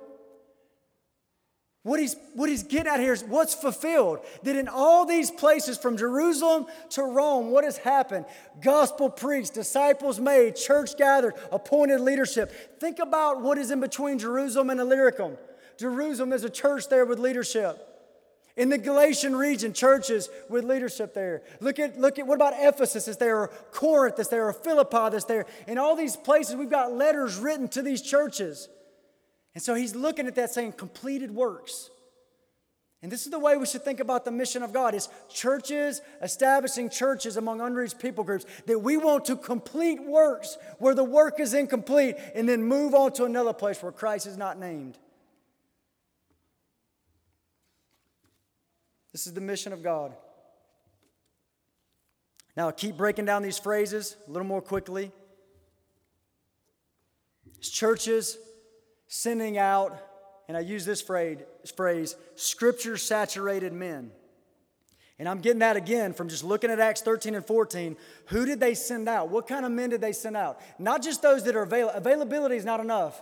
What he's, what he's getting at here is what's fulfilled. That in all these places from Jerusalem to Rome, what has happened? Gospel preached, disciples made, church gathered, appointed leadership. Think about what is in between Jerusalem and Illyricum. Jerusalem, there's a church there with leadership. In the Galatian region, churches with leadership there. Look at, look at what about Ephesus is there, or Corinth is there, or Philippi that's there. In all these places, we've got letters written to these churches. And so he's looking at that saying, completed works. And this is the way we should think about the mission of God, is churches, establishing churches among unreached people groups, that we want to complete works where the work is incomplete and then move on to another place where Christ is not named. This is the mission of God. Now, I'll keep breaking down these phrases a little more quickly. It's churches sending out, and I use this phrase, phrase Scripture-saturated men. And I'm getting that again from just looking at Acts thirteen and fourteen. Who did they send out? What kind of men did they send out? Not just those that are available. Availability is not enough.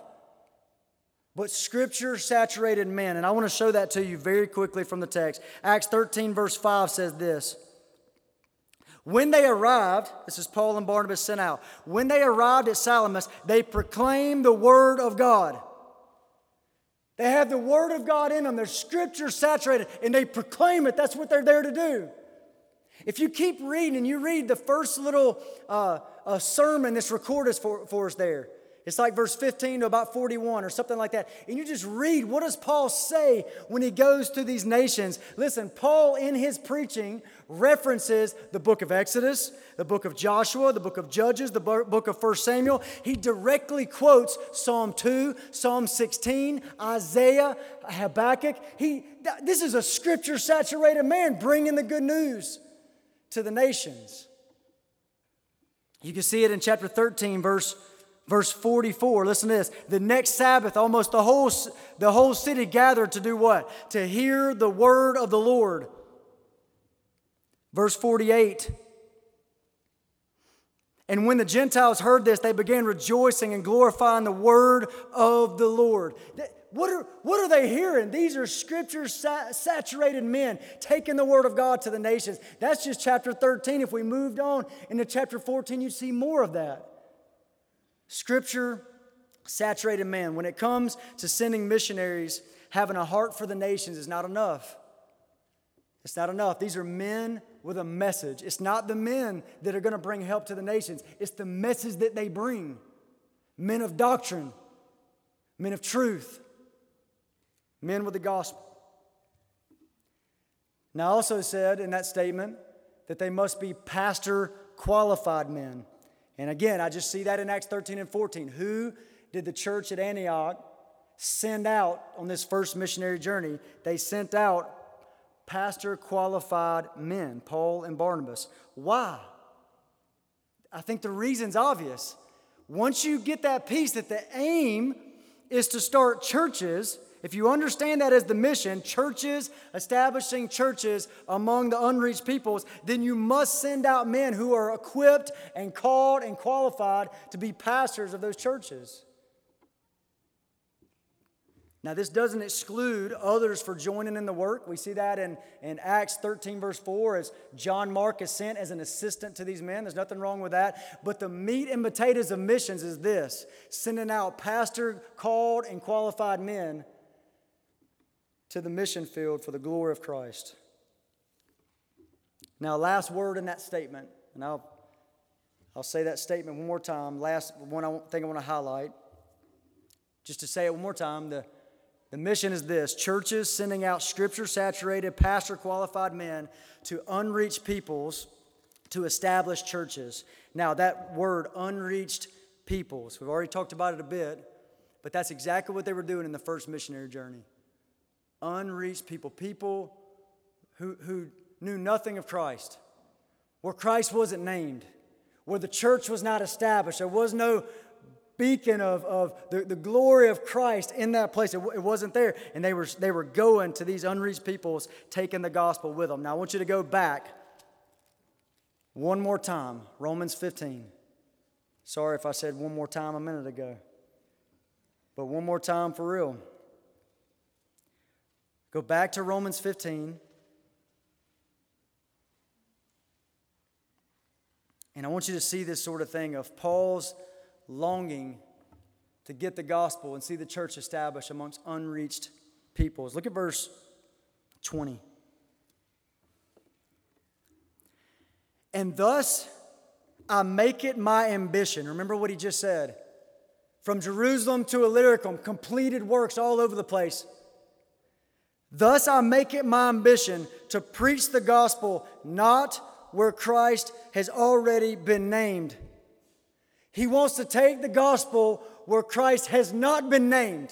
But Scripture-saturated men. And I want to show that to you very quickly from the text. Acts thirteen verse five says this. When they arrived, this is Paul and Barnabas sent out. When they arrived at Salamis, they proclaimed the word of God. They have the Word of God in them. They're Scripture saturated, and they proclaim it. That's what they're there to do. If you keep reading, and you read the first little uh, uh, sermon that's recorded for, for us there, it's like verse fifteen to about forty-one or something like that. And you just read, what does Paul say when he goes to these nations? Listen, Paul in his preaching references the book of Exodus, the book of Joshua, the book of Judges, the book of First Samuel. He directly quotes Psalm two, Psalm sixteen, Isaiah, Habakkuk. He, this is a Scripture-saturated man bringing the good news to the nations. You can see it in chapter thirteen, verse Verse forty-four, listen to this. The next Sabbath, almost the whole, the whole city gathered to do what? To hear the word of the Lord. Verse forty-eight. And when the Gentiles heard this, they began rejoicing and glorifying the word of the Lord. What are, what are they hearing? These are Scripture-saturated men taking the word of God to the nations. That's just chapter thirteen. If we moved on into chapter fourteen, you'd see more of that. Scripture-saturated man. When it comes to sending missionaries, having a heart for the nations is not enough. It's not enough. These are men with a message. It's not the men that are going to bring help to the nations. It's the message that they bring. Men of doctrine. Men of truth. Men with the gospel. Now, I also said in that statement that they must be pastor-qualified men. And again, I just see that in Acts thirteen and fourteen. Who did the church at Antioch send out on this first missionary journey. They sent out pastor-qualified men, Paul and Barnabas. Why? I think the reason's obvious. Once you get that piece that the aim is to start churches, if you understand that as the mission, churches, establishing churches among the unreached peoples, then you must send out men who are equipped and called and qualified to be pastors of those churches. Now, this doesn't exclude others for joining in the work. We see that in, in Acts thirteen, verse four, as John Mark is sent as an assistant to these men. There's nothing wrong with that. But the meat and potatoes of missions is this, sending out pastor-called and qualified men to the mission field for the glory of Christ. Now, last word in that statement, and I'll, I'll say that statement one more time. Last one I think I want to highlight, just to say it one more time, the The mission is this, churches sending out scripture-saturated, pastor-qualified men to unreached peoples to establish churches. Now, that word, unreached peoples, we've already talked about it a bit, but that's exactly what they were doing in the first missionary journey. Unreached people, people who, who knew nothing of Christ, where Christ wasn't named, where the church was not established, there was no beacon of, of the, the glory of Christ in that place. It, it wasn't there. And they were, they were going to these unreached peoples, taking the gospel with them. Now, I want you to go back one more time. Romans fifteen. Sorry if I said one more time a minute ago. But one more time for real. Go back to Romans fifteen. And I want you to see this sort of thing of Paul's longing to get the gospel and see the church established amongst unreached peoples. Look at verse twenty. And thus I make it my ambition. Remember what he just said. From Jerusalem to Illyricum, completed works all over the place. Thus I make it my ambition to preach the gospel not where Christ has already been named. He wants to take the gospel where Christ has not been named.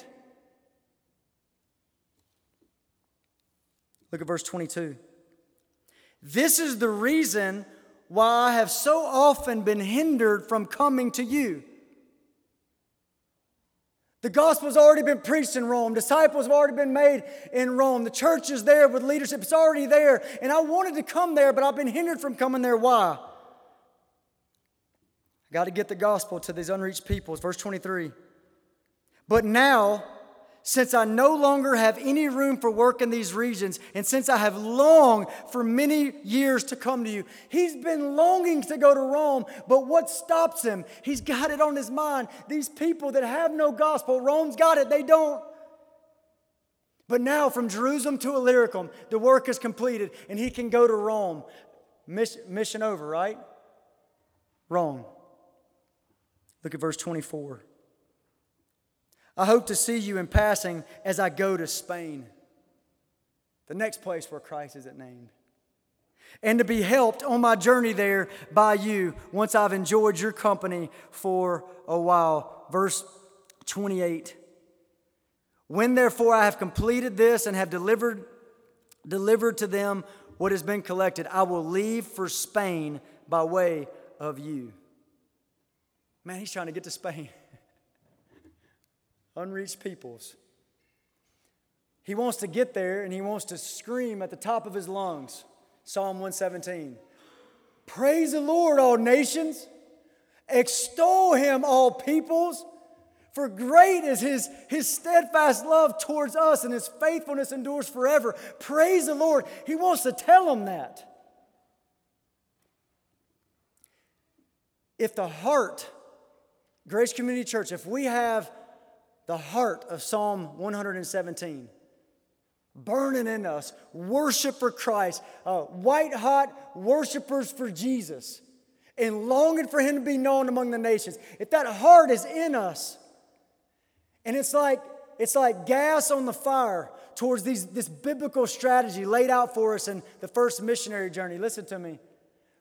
Look at verse twenty-two. This is the reason why I have so often been hindered from coming to you. The gospel's already been preached in Rome. Disciples have already been made in Rome. The church is there with leadership. It's already there. And I wanted to come there, but I've been hindered from coming there. Why? Got to get the gospel to these unreached peoples. Verse twenty-three. But now, since I no longer have any room for work in these regions, and since I have longed for many years to come to you. He's been longing to go to Rome, but what stops him? He's got it on his mind. These people that have no gospel, Rome's got it, they don't. But now, from Jerusalem to Illyricum, the work is completed, and he can go to Rome. Mission over, right? Rome. Look at verse twenty-four. I hope to see you in passing as I go to Spain, the next place where Christ isn't named, and to be helped on my journey there by you once I've enjoyed your company for a while. Verse twenty-eight. When therefore I have completed this and have delivered, delivered to them what has been collected, I will leave for Spain by way of you. Man, he's trying to get to Spain. Unreached peoples. He wants to get there and he wants to scream at the top of his lungs. Psalm one seventeen. Praise the Lord, all nations. Extol him, all peoples. For great is his, his steadfast love towards us and his faithfulness endures forever. Praise the Lord. He wants to tell them that. If the heart... Grace Community Church, if we have the heart of Psalm one seventeen burning in us, worship for Christ, uh, white-hot worshipers for Jesus, and longing for him to be known among the nations, if that heart is in us, and it's like it's like gas on the fire towards these, this biblical strategy laid out for us in the first missionary journey, listen to me,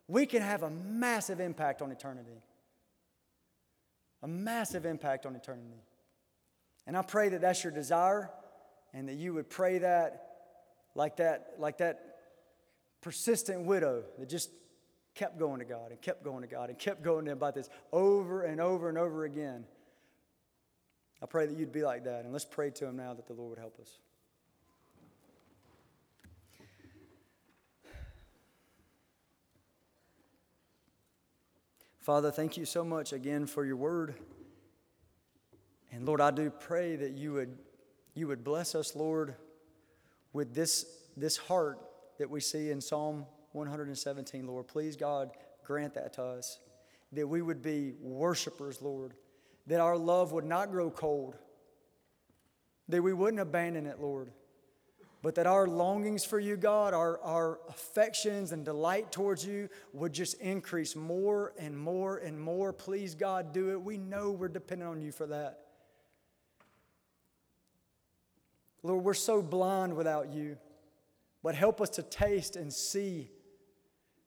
we can have a massive impact on eternity. A massive impact on eternity. And I pray that that's your desire, and that you would pray that like that, like that persistent widow that just kept going to God and kept going to God and kept going to Him about this over and over and over again. I pray that you'd be like that. And let's pray to Him now that the Lord would help us. Father, thank you so much again for your word. And Lord, I do pray that you would you would bless us, Lord, with this, this heart that we see in Psalm one seventeen, Lord. Please, God, grant that to us, that we would be worshipers, Lord, that our love would not grow cold, that we wouldn't abandon it, Lord, but that our longings for you, God, our, our affections and delight towards you would just increase more and more and more. Please, God, do it. We know we're dependent on you for that. Lord, we're so blind without you, but help us to taste and see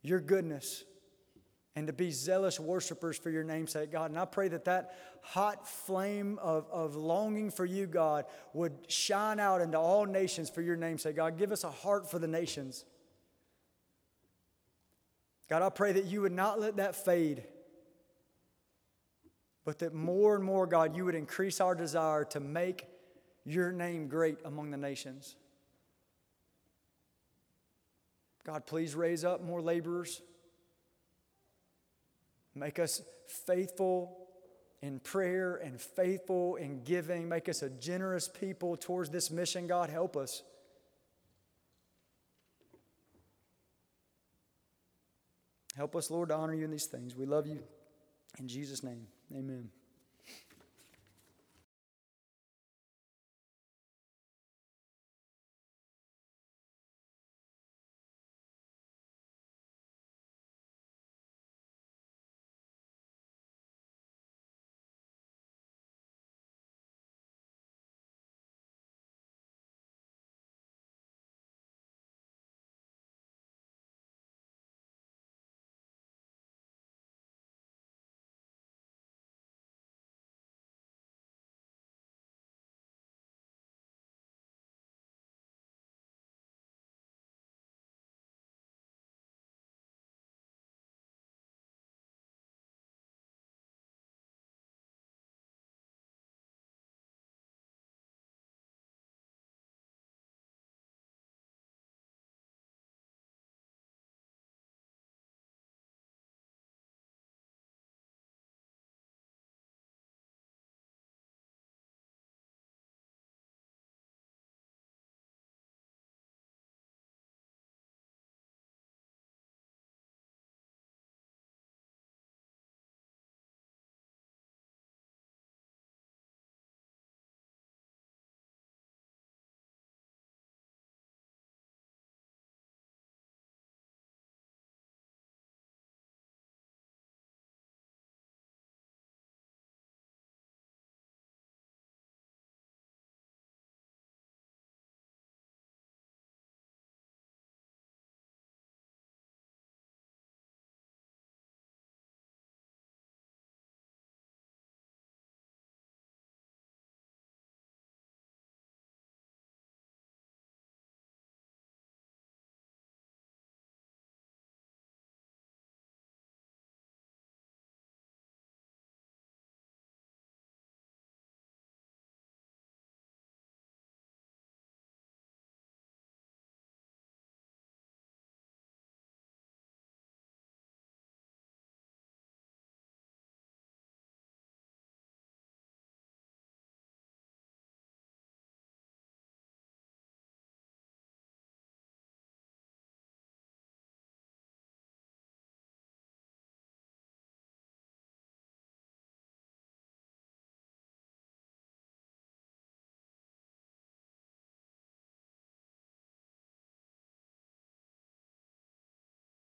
your goodness and to be zealous worshipers for your name's sake, God. And I pray that that hot flame of, of longing for you, God, would shine out into all nations for your name's sake, God. Give us a heart for the nations. God, I pray that you would not let that fade, but that more and more, God, you would increase our desire to make your name great among the nations. God, please raise up more laborers. Make us faithful in prayer and faithful in giving. Make us a generous people towards this mission. God, help us. Help us, Lord, to honor you in these things. We love you. In Jesus' name, amen.